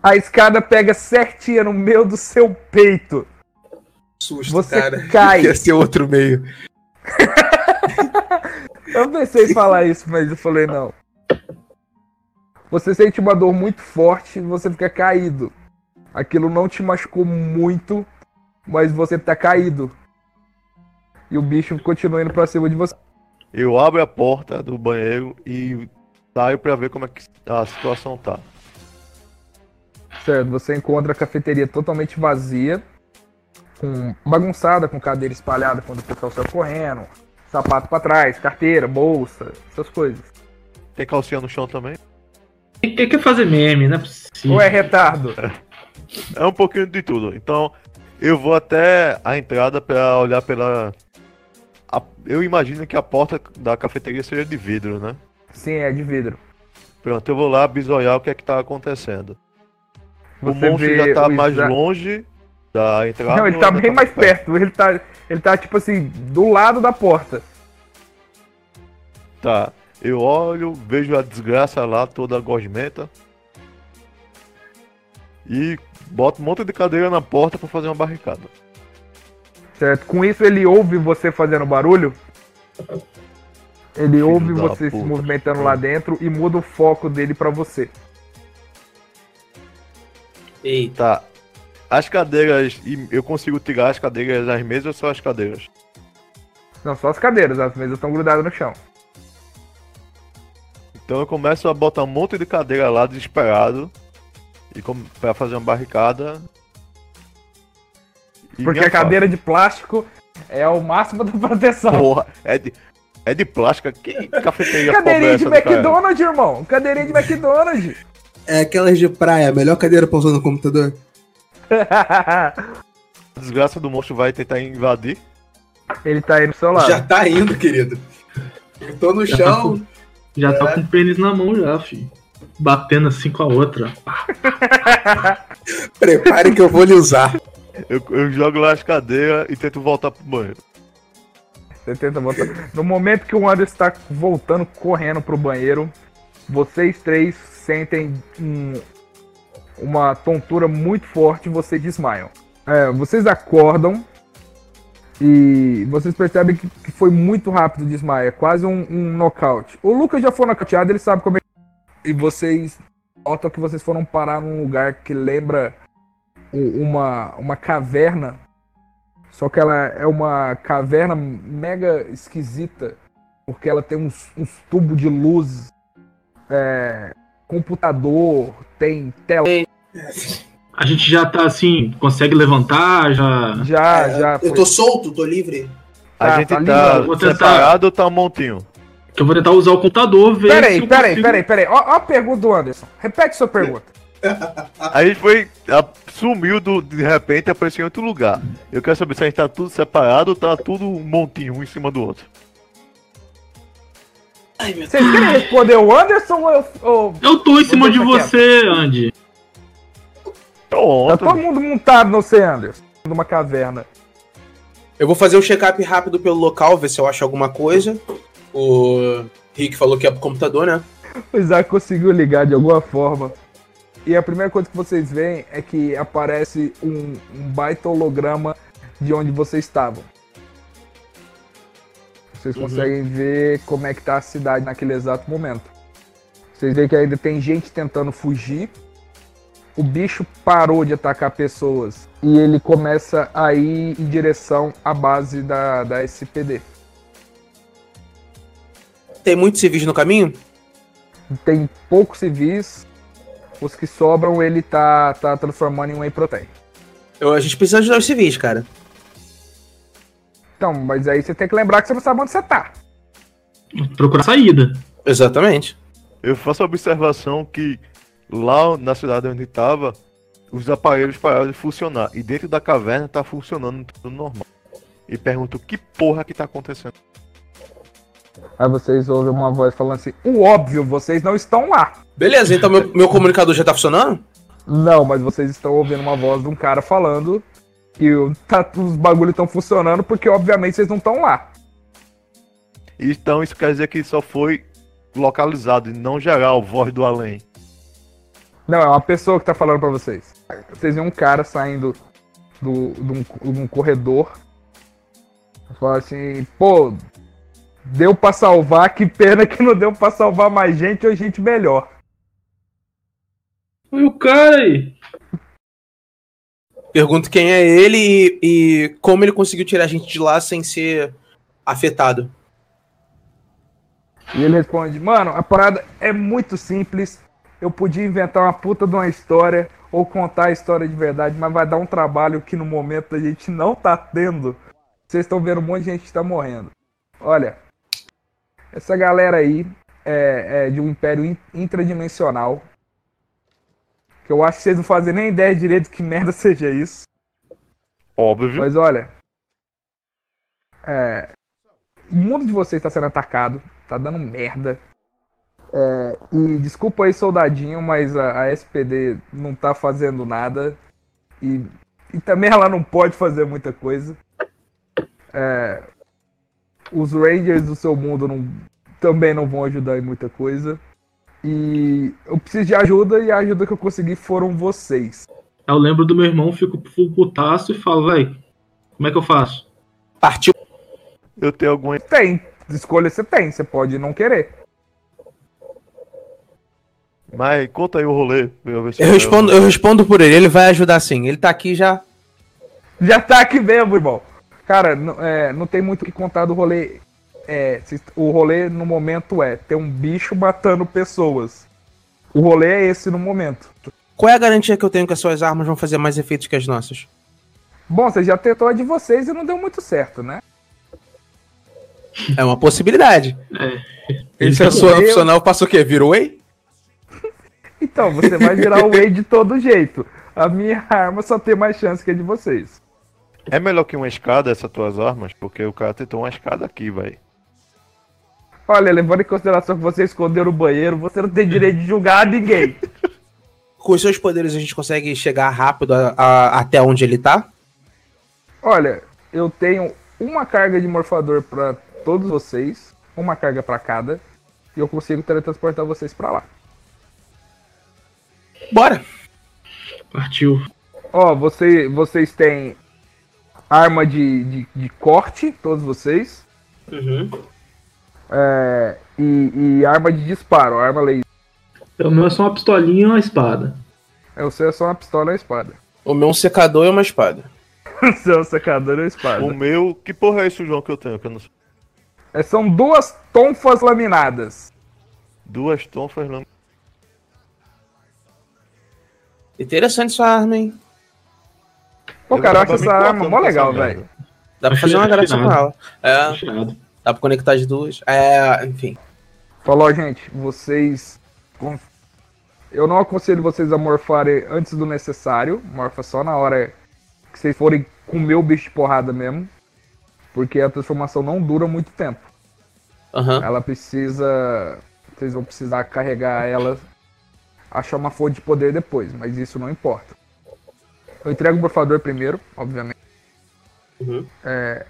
A escada pega certinha no meio do seu peito. Susto, você cai. Ia ser outro meio. Eu pensei em falar isso, mas eu falei não. Você sente uma dor muito forte e você fica caído. Aquilo não te machucou muito, mas você tá caído. E o bicho continua indo pra cima de você. Eu abro a porta do banheiro e saio pra ver como é que a situação tá. Certo, você encontra a cafeteria totalmente vazia, bagunçada, com cadeira espalhada quando o pessoal saiu correndo, sapato pra trás, carteira, bolsa, essas coisas. Tem calcinha no chão também? Quem quer fazer meme, não é possível. Ou é retardo? É um pouquinho de tudo. Então, eu vou até a entrada pra olhar pela... Eu imagino que a porta da cafeteria seja de vidro, né? Sim, é de vidro. Pronto, eu vou lá bisoiar o que é que tá acontecendo. Você o monstro já tá mais longe da entrada. Não, ele tá bem mais perto. Ele tá, tipo assim, do lado da porta. Tá. Eu olho, vejo a desgraça lá, toda gosmenta. E boto um monte de cadeira na porta pra fazer uma barricada. Certo. Com isso ele ouve você fazendo barulho. Ele filho ouve você se movimentando lá dentro e muda o foco dele pra você. Eita. As cadeiras, eu consigo tirar as cadeiras das mesas ou só as cadeiras? Não, só as cadeiras, as mesas estão grudadas no chão. Então eu começo a botar um monte de cadeira lá, desesperado, e pra fazer uma barricada. Porque a cadeira de plástico é o máximo da proteção. Porra, é de plástico? Que cafeteria cadeirinha de McDonald's, cara? Irmão, cadeirinha de McDonald's. É aquelas de praia, a melhor cadeira pra usar no computador. A desgraça do monstro vai tentar invadir. Ele tá aí no seu lado. Já tá indo, querido. Eu tô no chão. Já tá com o pênis na mão já, filho. Batendo assim com a outra. Prepare que eu vou lhe usar. Eu jogo lá as cadeiras e tento voltar pro banheiro. Você tenta voltar. No momento que o Anderson tá voltando, correndo pro banheiro, vocês três sentem uma tontura muito forte e vocês desmaiam. Vocês acordam e vocês percebem que foi muito rápido o desmaio, é quase um nocaute. O Lucas já foi nocauteado, ele sabe como é. E vocês notam que vocês foram parar num lugar que lembra uma caverna, só que ela é uma caverna mega esquisita, porque ela tem uns tubos de luz computador, tem tela. A gente já tá assim, consegue levantar, já foi. Eu tô solto, tô livre. A gente tá separado ou tá um montinho? Eu vou tentar usar o computador, ver. Peraí. Ó a pergunta do Anderson. Repete sua pergunta. A gente foi. Sumiu de repente e apareceu em outro lugar. Eu quero saber se a gente tá tudo separado ou tá tudo um montinho, um em cima do outro. Vocês querem responder o Anderson ou eu? Eu tô em cima de você, Andy. Tá todo mundo montado, não sei, Anderson. Numa caverna. Eu vou fazer um check-up rápido pelo local, ver se eu acho alguma coisa. O Rick falou que é pro computador, né? O Isaac conseguiu ligar de alguma forma. E a primeira coisa que vocês veem é que aparece um baita holograma de onde vocês estavam. Vocês conseguem ver como é que tá a cidade naquele exato momento. Vocês veem que ainda tem gente tentando fugir. O bicho parou de atacar pessoas e ele começa a ir em direção à base da SPD. Tem muitos civis no caminho? Tem poucos civis. Os que sobram ele tá transformando em whey protein. A gente precisa ajudar os civis, cara. Então, mas aí você tem que lembrar que você não sabe onde você tá. Procurar saída. Exatamente. Eu faço a observação que lá na cidade onde tava, os aparelhos pararam de funcionar. E dentro da caverna tá funcionando tudo normal. E pergunto, que porra que tá acontecendo? Aí vocês ouvem uma voz falando assim, o óbvio, vocês não estão lá. Beleza, então meu comunicador já tá funcionando? Não, mas vocês estão ouvindo uma voz de um cara falando que os bagulhos estão funcionando porque obviamente vocês não estão lá. Então isso quer dizer que só foi localizado e não geral, voz do além. Não, é uma pessoa que tá falando pra vocês. Vocês veem um cara saindo de um corredor. Fala assim, pô... Deu pra salvar, que pena que não deu pra salvar mais gente ou gente melhor. E o cara aí? Pergunto quem é ele e como ele conseguiu tirar a gente de lá sem ser afetado. E ele responde, mano, a parada é muito simples. Eu podia inventar uma puta de uma história ou contar a história de verdade, mas vai dar um trabalho que no momento a gente não tá tendo. Vocês estão vendo um monte de gente que tá morrendo. Olha... Essa galera aí é de um império intradimensional. Que eu acho que vocês não fazem nem ideia direito de que merda seja isso. Óbvio. Mas olha... O mundo de vocês tá sendo atacado. Tá dando merda. E desculpa aí, soldadinho, mas a SPD não tá fazendo nada. E também ela não pode fazer muita coisa. Os Rangers do seu mundo também não vão ajudar em muita coisa. E eu preciso de ajuda, e a ajuda que eu consegui foram vocês. Eu lembro do meu irmão, fico putaço e falo, véi, como é que eu faço? Partiu. Eu tenho alguma... Tem, escolha você tem, você pode não querer. Mas conta aí o rolê. Eu respondo por ele vai ajudar sim, ele tá aqui já. Já tá aqui mesmo, irmão. Cara, não tem muito o que contar do rolê. O rolê no momento ter um bicho matando pessoas. O rolê é esse no momento. Qual é a garantia que eu tenho que as suas armas vão fazer mais efeitos que as nossas? Bom, você já tentou a de vocês e não deu muito certo, né? É uma possibilidade. Esse é sua opcional, passa o quê? Vira o Whey? Então, você vai virar o Whey de todo jeito. A minha arma só tem mais chance que a de vocês. É melhor que uma escada essas tuas armas, porque o cara tentou uma escada aqui, véi. Olha, levando em consideração que você escondeu no banheiro, você não tem direito de julgar ninguém. Com os seus poderes a gente consegue chegar rápido até onde ele tá? Olha, eu tenho uma carga de morfador pra todos vocês, uma carga pra cada, e eu consigo teletransportar vocês pra lá. Bora! Partiu. Ó, vocês têm... Arma de corte, todos vocês. E arma de disparo, arma laser. O meu é só uma pistolinha e uma espada. O seu é só uma pistola e uma espada. O meu é um secador e uma espada. O seu é um secador e uma espada. O meu, que porra é esse, João, que eu tenho? Que eu não sei. São duas tonfas laminadas. Duas tonfas lâminas. Interessante essa arma, hein? Pô, caraca, essa arma é mó legal, velho. Dá pra fazer uma graça com ela. É, dá pra conectar as duas. É, enfim. Falou, gente. Vocês... Eu não aconselho vocês a morfarem antes do necessário. Morfa só na hora que vocês forem comer o bicho de porrada mesmo. Porque a transformação não dura muito tempo. Uhum. Ela precisa... Vocês vão precisar carregar ela, achar uma fonte de poder depois, mas isso não importa. Eu entrego o morfador primeiro, obviamente. Uhum. É,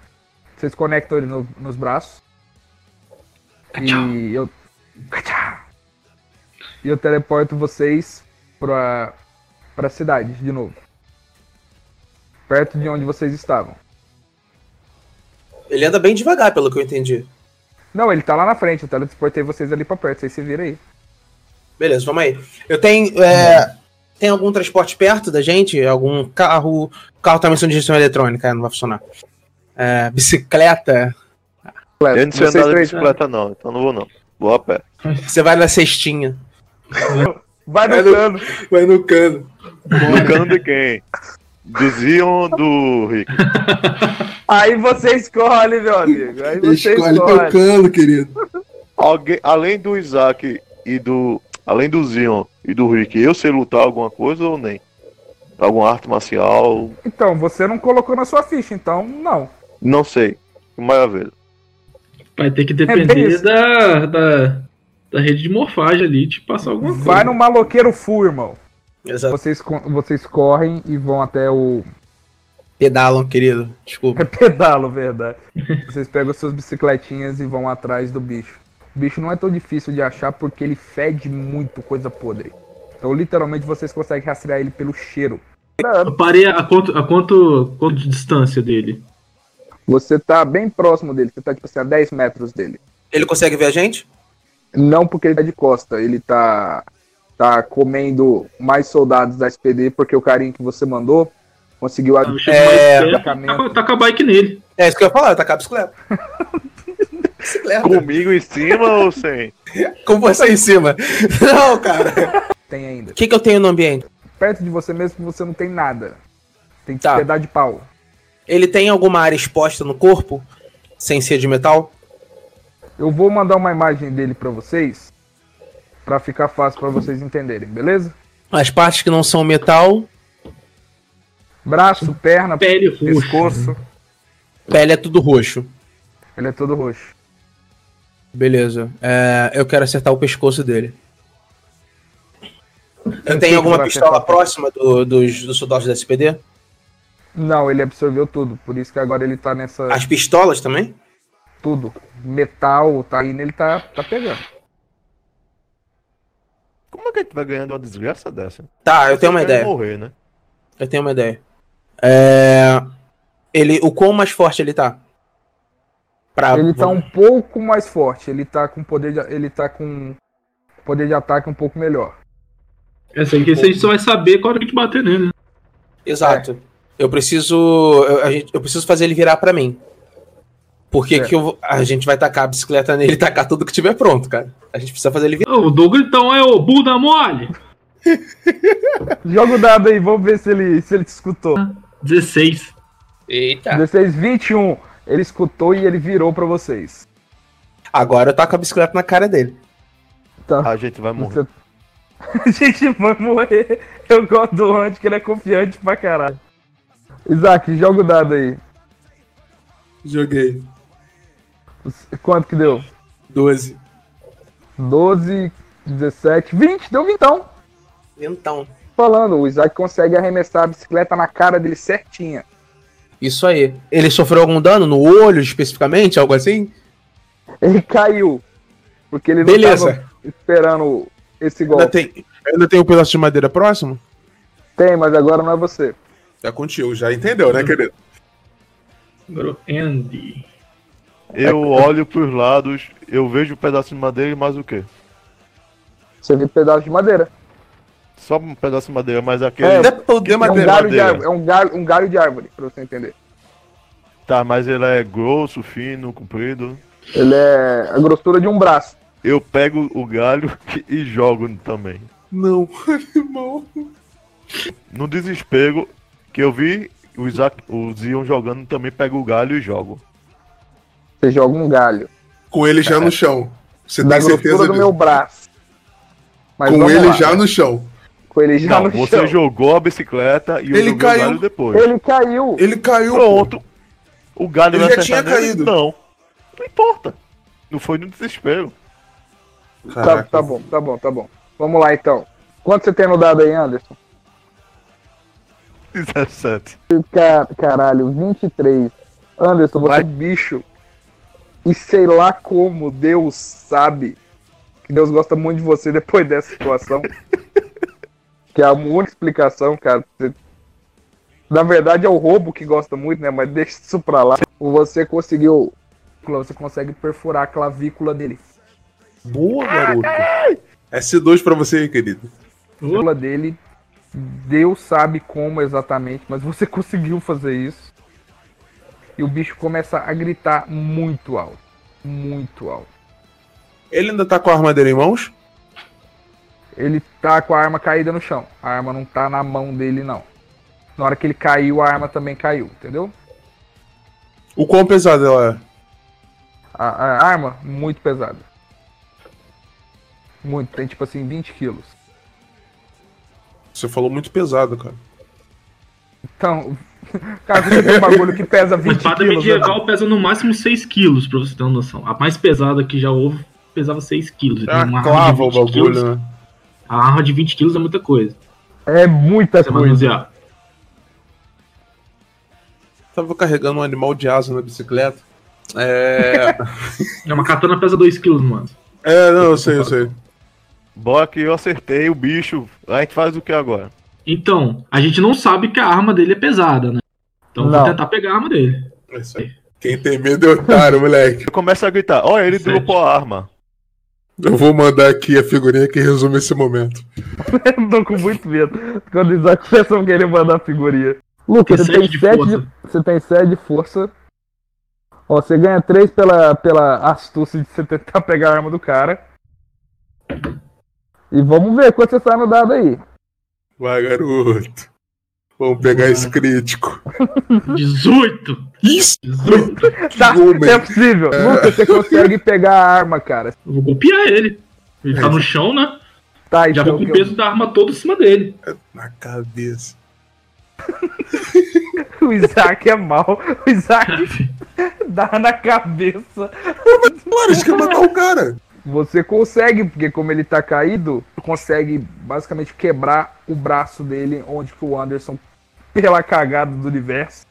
vocês conectam ele nos braços. Cachau. E eu... Cachau. E eu teleporto vocês pra cidade, de novo. Perto de onde vocês estavam. Ele anda bem devagar, pelo que eu entendi. Não, ele tá lá na frente, eu teleportei vocês ali pra perto, vocês se viram aí. Beleza, vamos aí. Eu tenho... Tem algum transporte perto da gente? Algum carro... O carro tá missão de gestão eletrônica, não vai funcionar. É, bicicleta... Eu não sei andar de bicicleta não, então não vou não. Vou a pé. Você vai na cestinha. Vai no cano. No cano de quem? Do Zion, do Rick. Aí você escolhe, meu amigo. Aí você escolhe. Teu cano, querido. Alguém, além do Isaac e do... Além do Zion e do Rick, eu sei lutar alguma coisa ou nem? Alguma arte marcial? Então, você não colocou na sua ficha, então não. Não sei. Maravilha. Vai ter que depender da rede de morfagem ali, de passar alguma coisa. Vai no maloqueiro full, irmão. Exato. Vocês correm e vão até o... Pedalam, querido. Desculpa. É pedalo, verdade. Vocês pegam suas bicicletinhas e vão atrás do bicho. O bicho não é tão difícil de achar porque ele fede muito coisa podre. Então, literalmente, vocês conseguem rastrear ele pelo cheiro. Eu parei a quanto de distância dele? Você tá bem próximo dele, você tá tipo assim, a 10 metros dele. Ele consegue ver a gente? Não, porque ele tá de costa, ele tá comendo mais soldados da SPD, porque o carinha que você mandou conseguiu tá com a bike nele. É isso que eu ia falar, tá com a bicicleta. Bicicleta. Comigo em cima ou sem? Com você em cima. Não, cara. Tem ainda. O que eu tenho no ambiente? Perto de você mesmo, você não tem nada. Tem que pegar de pau. Ele tem alguma área exposta no corpo, sem ser de metal? Eu vou mandar uma imagem dele pra vocês, pra ficar fácil pra vocês entenderem, beleza? As partes que não são metal... Braço, perna, pele pescoço... Roxo. Pele é tudo roxo. Ele é todo roxo. Beleza. Eu quero acertar o pescoço dele. Eu tenho alguma pistola próxima dos soldados da SPD? Não, ele absorveu tudo, por isso que agora ele tá nessa... As pistolas também? Tudo. Metal, tá indo, ele tá pegando. Como é que a gente vai ganhando uma desgraça dessa? Tá, eu tenho uma ideia. Morrer, né? Eu tenho uma ideia. O quão mais forte ele tá? Ele tá um pouco mais forte, ele tá com poder de ataque um pouco melhor. Essa aqui a gente só vai saber quando a gente bater nele, né? Exato. É. Eu preciso fazer ele virar pra mim. Porque a gente vai tacar a bicicleta nele e tacar tudo que tiver pronto, cara. A gente precisa fazer ele virar. O Douglas então é o bunda mole. Joga o dado aí, vamos ver se ele te escutou. 16. Eita. 16, 21. Ele escutou e ele virou pra vocês. Agora eu taco a bicicleta na cara dele. Tá. A gente vai morrer. A gente vai morrer. Eu gosto do Andy, que ele é confiante pra caralho. Isaac, joga o dado aí. Joguei. Quanto que deu? 12. 12, 17, 20. Deu vintão. Vintão. Falando, o Isaac consegue arremessar a bicicleta na cara dele certinha. Isso aí. Ele sofreu algum dano no olho, especificamente? Algo assim? Ele caiu. Porque ele não estava esperando esse golpe. Ainda tem um pedaço de madeira próximo? Tem, mas agora não é você. Já contigo, já entendeu, né, querido? Agora Andy. Eu olho pros lados, eu vejo um pedaço de madeira e mais o quê? Você vê um pedaço de madeira. Só um pedaço de madeira, mas aquele... É um galho de árvore, pra você entender. Tá, mas ele é grosso, fino, comprido? Ele é a grossura de um braço. eu pego o galho e jogo também. Não, animal. No desespero que eu vi o Zion jogando, também pego o galho e jogo. Você joga um galho. Com ele já no chão. Você tem certeza disso? Do meu braço. Mas com ele lá, já no chão. Com ele já não, no você chão. Jogou a bicicleta e ele caiu. O galho depois. Ele caiu. Ele caiu. Pronto. Pô. O galho ele já tinha caído. Não. Não importa. Não foi no desespero. Tá, tá bom. Vamos lá então. Quanto você tem no dado aí, Anderson? 17. Caralho, 23. Anderson, você é bicho. E sei lá como Deus sabe que Deus gosta muito de você depois dessa situação. Que é a única explicação, cara. Você... Na verdade é o roubo que gosta muito, né? Mas deixa isso pra lá. Você conseguiu... Você consegue perfurar a clavícula dele. Boa, garoto. S2 pra você, querido. A clavícula dele... Deus sabe como exatamente, mas você conseguiu fazer isso. E o bicho começa a gritar muito alto. Muito alto. Ele ainda tá com a arma dele em mãos? Ele tá com a arma caída no chão. A arma não tá na mão dele, não. Na hora que ele caiu, a arma também caiu, entendeu? O quão pesada ela é? A arma, muito pesada. Muito, tem tipo assim, 20 quilos. Você falou muito pesado, cara. Então, cara, você tem um bagulho que pesa 20 quilos. A espada medieval pesa no máximo 6 quilos, pra você ter uma noção. A mais pesada que já houve pesava 6 quilos. Ah, clava o bagulho, quilos, né? A arma de 20 quilos é muita coisa. É muita você coisa. Manusear. Tava carregando um animal de asa na bicicleta. É, uma katana pesa 2 quilos, mano. É, não, eu sei. Bora que eu acertei o bicho, a gente faz o que agora? Então, a gente não sabe que a arma dele é pesada, né? Então vou tentar pegar a arma dele. Isso aí. Quem tem medo é otário, moleque. Começa a gritar, olha, ele dropou a arma. Eu vou mandar aqui a figurinha que resume esse momento. Eu tô com muito medo. Quando eles acessam querer mandar a figurinha. Lucas, você tem 7 de força. Ó, você ganha 3 pela astúcia de você tentar pegar a arma do cara. E vamos ver quanto você sai no dado aí. Vai, garoto. Vamos pegar esse crítico. 18! Isso! 18! Tá, é possível. Lucas, você consegue pegar a arma, cara. Eu vou copiar ele. Ele tá no chão, né? Tá, então, já vou com o peso da arma todo em cima dele. Na cabeça. O Isaac é mal. O Isaac dá na cabeça. Mas, mano, acho que ia matar o cara. Você consegue, porque como ele tá caído, consegue basicamente quebrar o braço dele, onde que o Anderson, pela cagada do universo,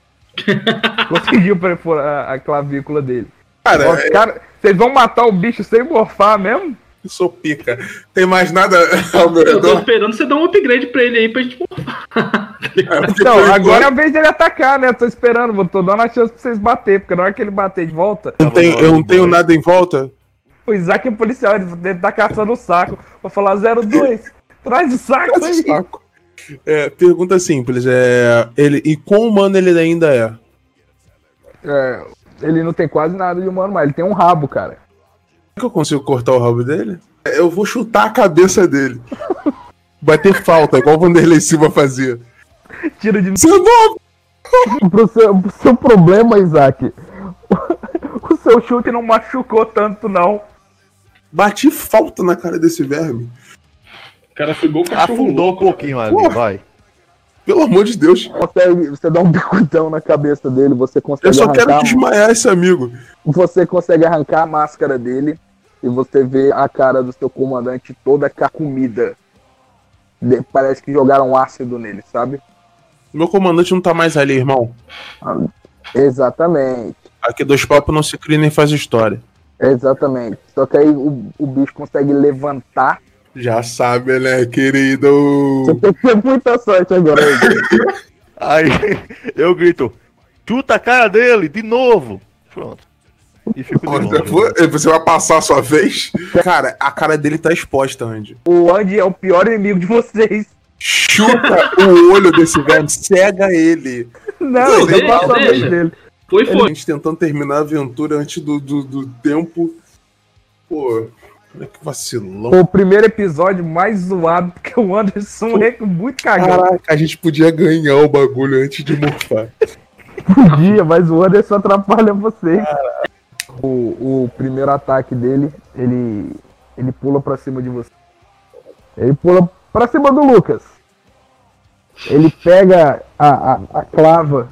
conseguiu perfurar a clavícula dele. Cara, nossa, cara, vocês vão matar o bicho sem morfar mesmo? Eu sou pica. Tem mais nada ao meu redor? Eu tô esperando você dar um upgrade pra ele aí pra gente morfar. Então, agora é a vez dele atacar, né? Eu tô esperando, tô dando a chance pra vocês bater, porque na hora que ele bater de volta... Eu não tenho nada em volta? O Isaac é policial, ele tá caçando o saco. Vou falar 02, traz o saco. Traz aí. O saco. É, pergunta simples, e quão humano ele ainda é? Ele não tem quase nada de humano, mas ele tem um rabo, cara. Como é que eu consigo cortar o rabo dele? Eu vou chutar a cabeça dele. Bater falta, igual o Vanderlei Silva fazia. Tira de... Pro seu problema, Isaac. O seu chute não machucou tanto, não. Bati falta na cara desse verme. O cara pegou o cachorro. Afundou um pouquinho ali, vai. Pelo amor de Deus. Você dá um bicudão na cabeça dele, você consegue arrancar... Eu só quero desmaiar esse amigo. Você consegue arrancar a máscara dele e você vê a cara do seu comandante toda carcomida. Parece que jogaram ácido nele, sabe? Meu comandante não tá mais ali, irmão. Exatamente. Aqui dois papos não se cria nem faz história. Exatamente. Só que aí o bicho consegue levantar. Já sabe, né, querido? Você tem que ter muita sorte agora. Aí eu grito, chuta a cara dele, de novo. Pronto. E fico de novo. Você vai passar a sua vez? Cara, a cara dele tá exposta, Andy. O Andy é o pior inimigo de vocês. Chuta o olho desse velho, cega ele. Não, ele passa a vez dele. Foi. A gente tentando terminar a aventura antes do tempo. Pô, Olha que vacilão. Foi o primeiro episódio mais zoado, porque o Anderson é muito cagado. Caraca, a gente podia ganhar o bagulho antes de morfar. Podia, mas o Anderson atrapalha vocês. O primeiro ataque dele, ele pula pra cima de você. Ele pula pra cima do Lucas. Ele pega a clava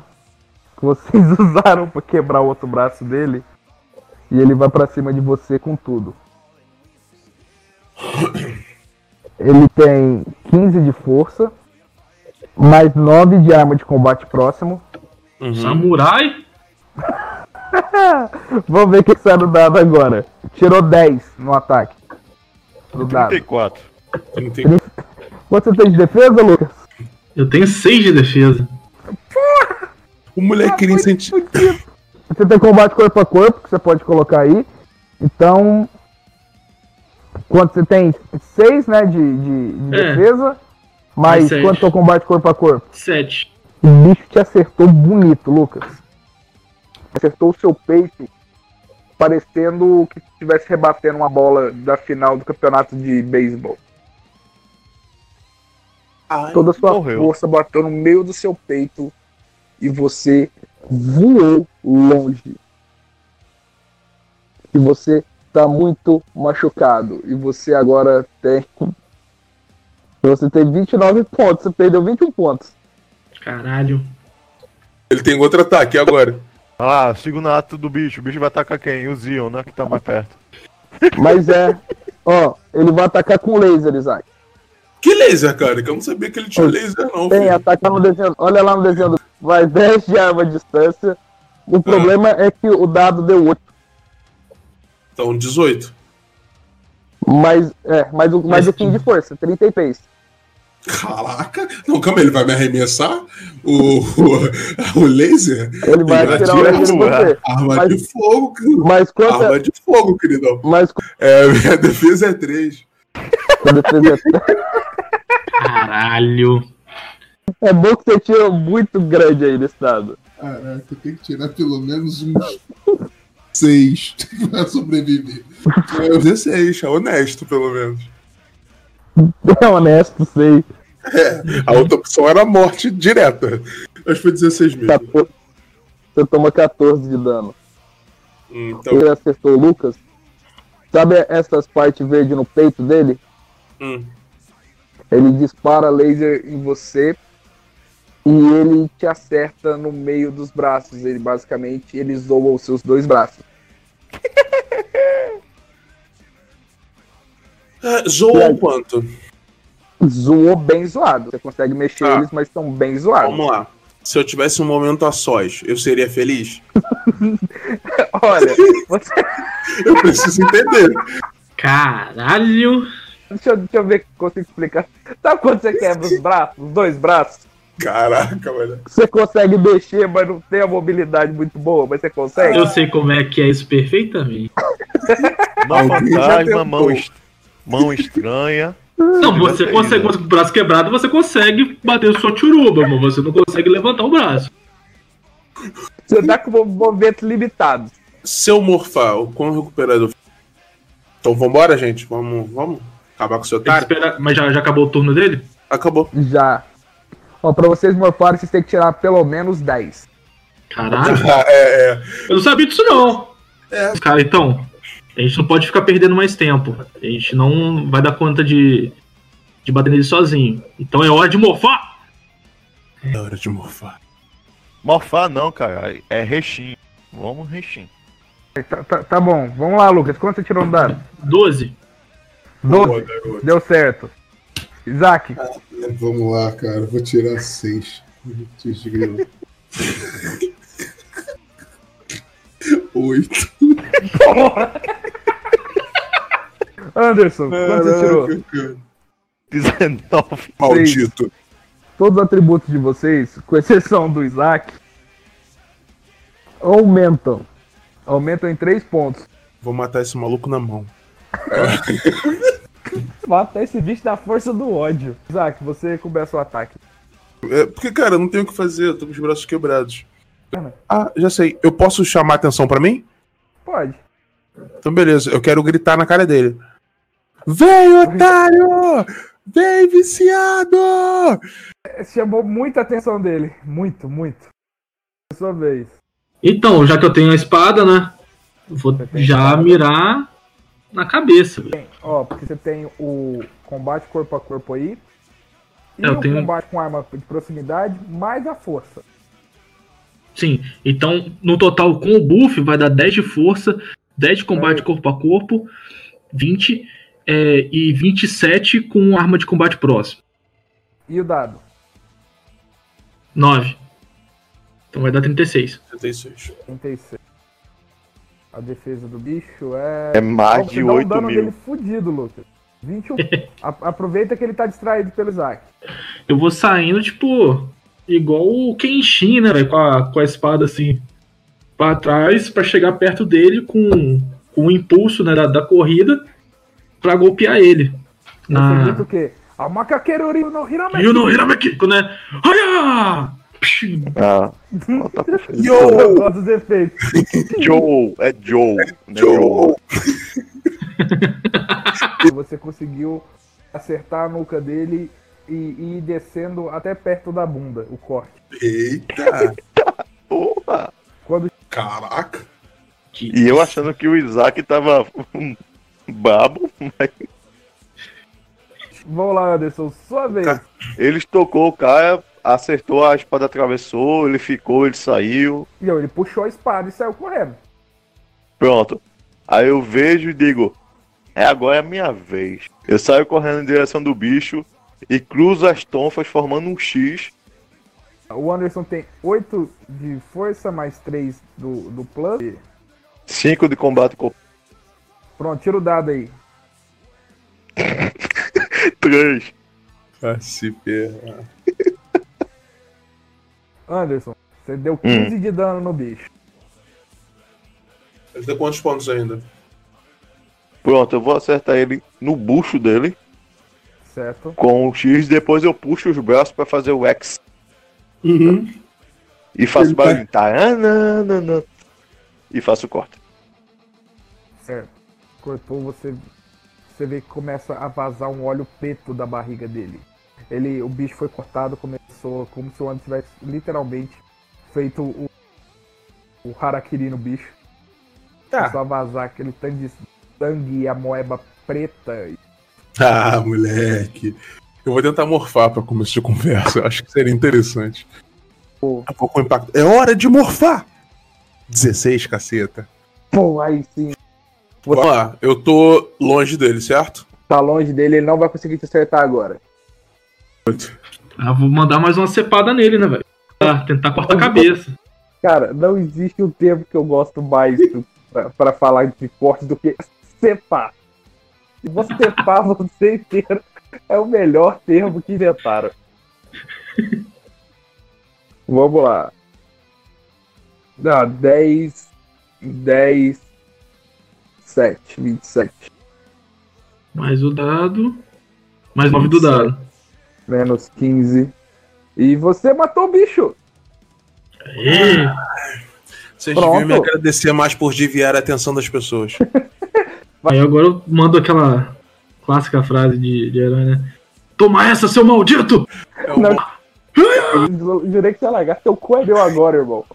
que vocês usaram pra quebrar o outro braço dele. E ele vai pra cima de você com tudo. Ele tem 15 de força, mais 9 de arma de combate próximo. Uhum. Samurai? Vamos ver o que sai no dado agora. Tirou 10 no ataque. No 34. Dado. 34. Quanto você tem de defesa, Lucas? Eu tenho 6 de defesa. Porra! O moleque queria incentivar. Você tem combate corpo a corpo, que você pode colocar aí. Então, quando você tem 6, né, de defesa, mas quanto é o combate corpo a corpo? 7. O bicho te acertou bonito, Lucas. Acertou o seu peito, parecendo que estivesse rebatendo uma bola da final do campeonato de beisebol. Toda a sua força bateu no meio do seu peito e você voou longe. E você tá muito machucado. E você agora tem... Você tem 29 pontos. Você perdeu 21 pontos. Caralho. Ele tem outro ataque agora. Ah, segundo ato do bicho. O bicho vai atacar quem? O Zion, né? Que tá mais perto. Mas ó, ele vai atacar com laser, Isaac. Que laser, cara? Que eu não sabia que ele tinha laser, não. Tem, atacar no desenho. Olha lá no desenho do... Vai 10 de arma à distância. O problema é que o dado deu 8. Então, 18. Mas o 15 de força, 33. Caraca! Não, calma aí, ele vai me arremessar? O laser? Ele vai atirar o laser de você. Arma de fogo, querido. Arma de fogo, queridão. Minha defesa é 3. Minha defesa é 3. Caralho! É bom que você tira muito grande aí nesse dado. Caraca, eu tenho que tirar pelo menos uns 6 pra sobreviver. É 16, é honesto, pelo menos. É honesto, sei. É, a outra opção era a morte direta. Acho que foi 16 mesmo. 14. Você toma 14 de dano. Então... Ele acertou o Lucas. Sabe essas partes verdes no peito dele? Ele dispara laser em você. E ele te acerta no meio dos braços. Ele basicamente, ele zoa os seus 2 braços. Zoou o quanto? Zoou bem zoado. Você consegue mexer eles, mas estão bem zoados. Vamos lá. Se eu tivesse um momento a sós, eu seria feliz? Olha, você... Eu preciso entender. Caralho. Deixa eu ver se consigo explicar. Sabe quando você quebra os braços, os 2 braços? Caraca, mano. Você consegue mexer, mas não tem a mobilidade muito boa, mas você consegue? Eu sei como é que é isso perfeitamente. Mão estranha. Não, você consegue, com o braço quebrado, você consegue bater sua churuba, mas você não consegue levantar o braço. Você tá com um movimento limitado. Se eu morfar, o quão recuperado? Então vambora, gente. Vamos acabar com o seu otário. Mas já acabou o turno dele? Acabou. Já. Ó, pra vocês morfarem, vocês têm que tirar pelo menos 10. Caralho. Eu não sabia disso, não. É. Cara, então... A gente não pode ficar perdendo mais tempo. A gente não vai dar conta de bater nele sozinho. Então é hora de morfar! É hora de morfar. Morfar não, cara. É rechim. Vamos rechim. Tá bom. Vamos lá, Lucas. Quanto você tirou no dado? 12. 12. Deu certo. Isaac. Vamos lá, cara. Vou tirar 6. Oito. Anderson, quanto você tirou? 19. Maldito. Todos os atributos de vocês, com exceção do Isaac, aumentam. Aumentam em 3 pontos. Vou matar esse maluco na mão. Matar esse bicho da força do ódio. Isaac, você começa o ataque. Porque, cara, eu não tenho o que fazer. Eu tô com os braços quebrados. Ah, já sei. Eu posso chamar a atenção pra mim? Pode. Então beleza, eu quero gritar na cara dele. Vem, otário! Vem, viciado! Chamou muita atenção dele. Muito, muito. É sua vez. Então, já que eu tenho a espada, né? Vou já mirar na cabeça. Bem, ó, porque você tem o combate corpo a corpo aí. E eu tenho combate com arma de proximidade, mais a força. Sim, então no total com o buff vai dar 10 de força, 10 de combate corpo a corpo, 20 e 27 com arma de combate próximo. E o dado? 9. Então vai dar 36. 36. A defesa do bicho é... É mais de 8 mil. Dá um dano dele fudido, Lucas. 21. Aproveita que ele tá distraído pelo Isaac. Eu vou saindo, tipo, igual o Kenshin, né, velho? Com a espada, assim, pra trás, pra chegar perto dele com o impulso, né, da corrida, pra golpear ele. Você grita o quê? A macaqueiro Yuno Hirameki, né? Olha! Ah, Yo! Todos os efeitos. Joe. Você conseguiu acertar a nuca dele e ir descendo até perto da bunda, o corte. Eita porra! Caraca! E eu achando que o Isaac tava um babo, mas... Vamos lá, Anderson, sua vez. Ele estocou o cara, acertou, a espada atravessou, ele ficou, ele saiu. E ele puxou a espada e saiu correndo. Pronto. Aí eu vejo e digo... Agora é a minha vez. Eu saio correndo em direção do bicho e cruzo as tonfas formando um X. O Anderson tem 8 de força mais 3 do plus. 5 de combate. Pronto, tira o dado aí. 3. Ah, se ferrar. Anderson, você deu 15 de dano no bicho. Ele deu quantos pontos ainda? Pronto, eu vou acertar ele no bucho dele. Certo. Com o X, depois eu puxo os braços pra fazer o X. Uhum. E faço barulho. Tá. E faço o corte. Certo. Cortou, você vê que começa a vazar um óleo preto da barriga dele. O bicho foi cortado, começou como se o Andy tivesse literalmente feito o harakiri no bicho. Tá. Começou a vazar aquele tanto de sangue e a moeba preta. Ah, moleque. Eu vou tentar morfar pra começo de conversa. Eu acho que seria interessante. Pô. A pouco impacto. É hora de morfar! 16, caceta. Pô, aí sim. Vamos lá, eu tô longe dele, certo? Tá longe dele, ele não vai conseguir te acertar agora. Vou mandar mais uma cepada nele, né, velho? Tentar cortar a cabeça. Cara, não existe um tempo que eu gosto mais pra falar de corte do que... Cepar. Se você cepar você inteiro, é o melhor termo que inventaram. Vamos lá. 10, 7, 27. Mais o dado. Mais 9 do dado. Menos 15. E você matou o bicho. Aê. Vocês deviam me agradecer mais por desviar a atenção das pessoas. Aí agora eu mando aquela clássica frase de herói, né? Toma essa, seu maldito! Eu jurei que você ia largar teu cu é meu agora, irmão.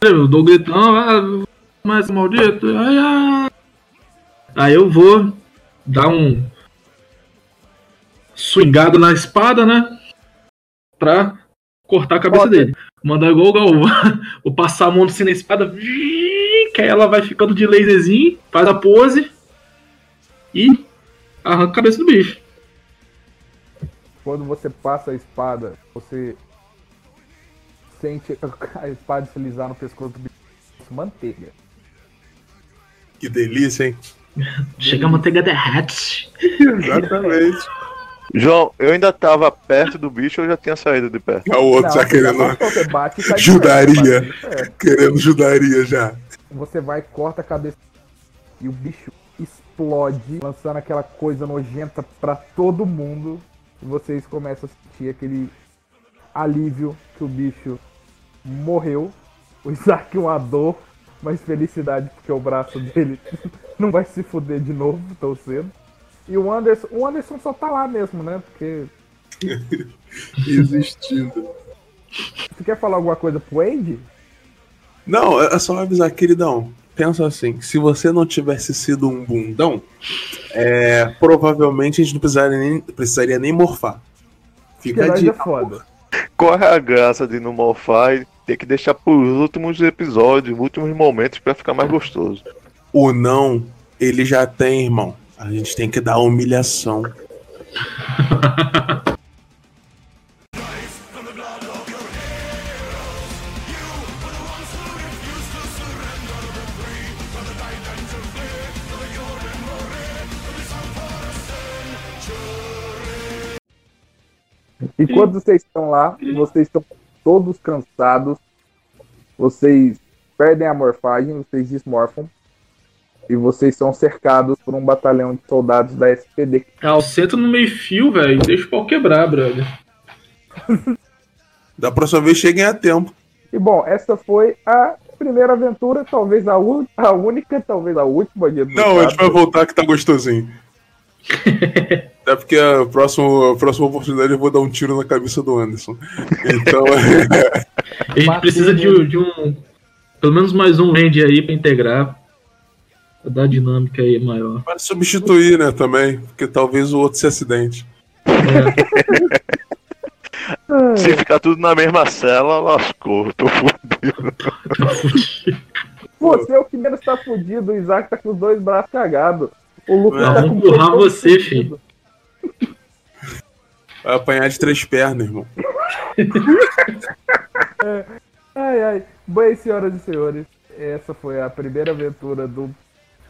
Eu dou um gritão, toma essa, maldito! Aí eu vou dar um swingado na espada, né? Pra cortar a cabeça dele. Mandar igual o Galvão. Vou passar a mão assim na espada. Que aí ela vai ficando de laserzinho, faz a pose e arranca a cabeça do bicho. Quando você passa a espada, você sente a espada deslizar no pescoço do bicho. Manteiga. Que delícia, hein? Chega a manteiga derrete. Exatamente. João, eu ainda tava perto do bicho ou eu já tinha saído de perto? O outro já querendo ajudaria. Querendo ajudaria já. Você vai, corta a cabeça e o bicho explode, lançando aquela coisa nojenta pra todo mundo. E vocês começam a sentir aquele alívio que o bicho morreu. O Isaac uma dor, mas felicidade porque o braço dele não vai se fuder de novo tão cedo. E o Anderson só tá lá mesmo, né? Porque... existindo. Você quer falar alguma coisa pro Andy? Não, é só avisar, queridão. Pensa assim, se você não tivesse sido um bundão, provavelmente a gente não precisaria nem morfar. Fica de foda. Corre a graça de não morfar e ter que deixar pros últimos episódios, últimos momentos pra ficar mais gostoso. O não, ele já tem, irmão. A gente tem que dar humilhação. E quando vocês estão lá, vocês estão todos cansados, vocês perdem a morfagem, vocês desmorfam, e vocês são cercados por um batalhão de soldados da SPD. Calceta no meio fio, velho, deixa o pau quebrar, brother. Da próxima vez cheguem a tempo. E bom, essa foi a primeira aventura, talvez a única, talvez a última. Não, a gente vai voltar que tá gostosinho. Até porque a próxima oportunidade eu vou dar um tiro na cabeça do Anderson. Então a gente precisa de um, pelo menos mais um range aí pra integrar, pra dar dinâmica aí maior. Para substituir, né, também, porque talvez o outro se acidente. Se ficar tudo na mesma cela, lascou, tô fudido. Você é o que menos tá fudido, o Isaac tá com os dois braços cagados. Vamos empurrar você, filho. Vai apanhar de três pernas, irmão. Ai, ai. Bem, senhoras e senhores, essa foi a primeira aventura do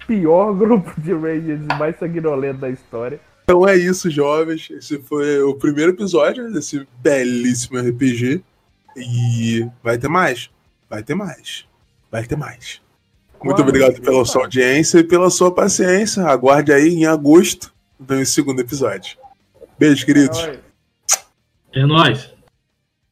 pior grupo de Rangers mais sanguinolento da história. Então é isso, jovens. Esse foi o primeiro episódio desse belíssimo RPG. E vai ter mais. Vai ter mais. Vai ter mais. Muito obrigado pela sua audiência e pela sua paciência. Aguarde aí, em agosto, vem o segundo episódio. Beijo, queridos. É nóis.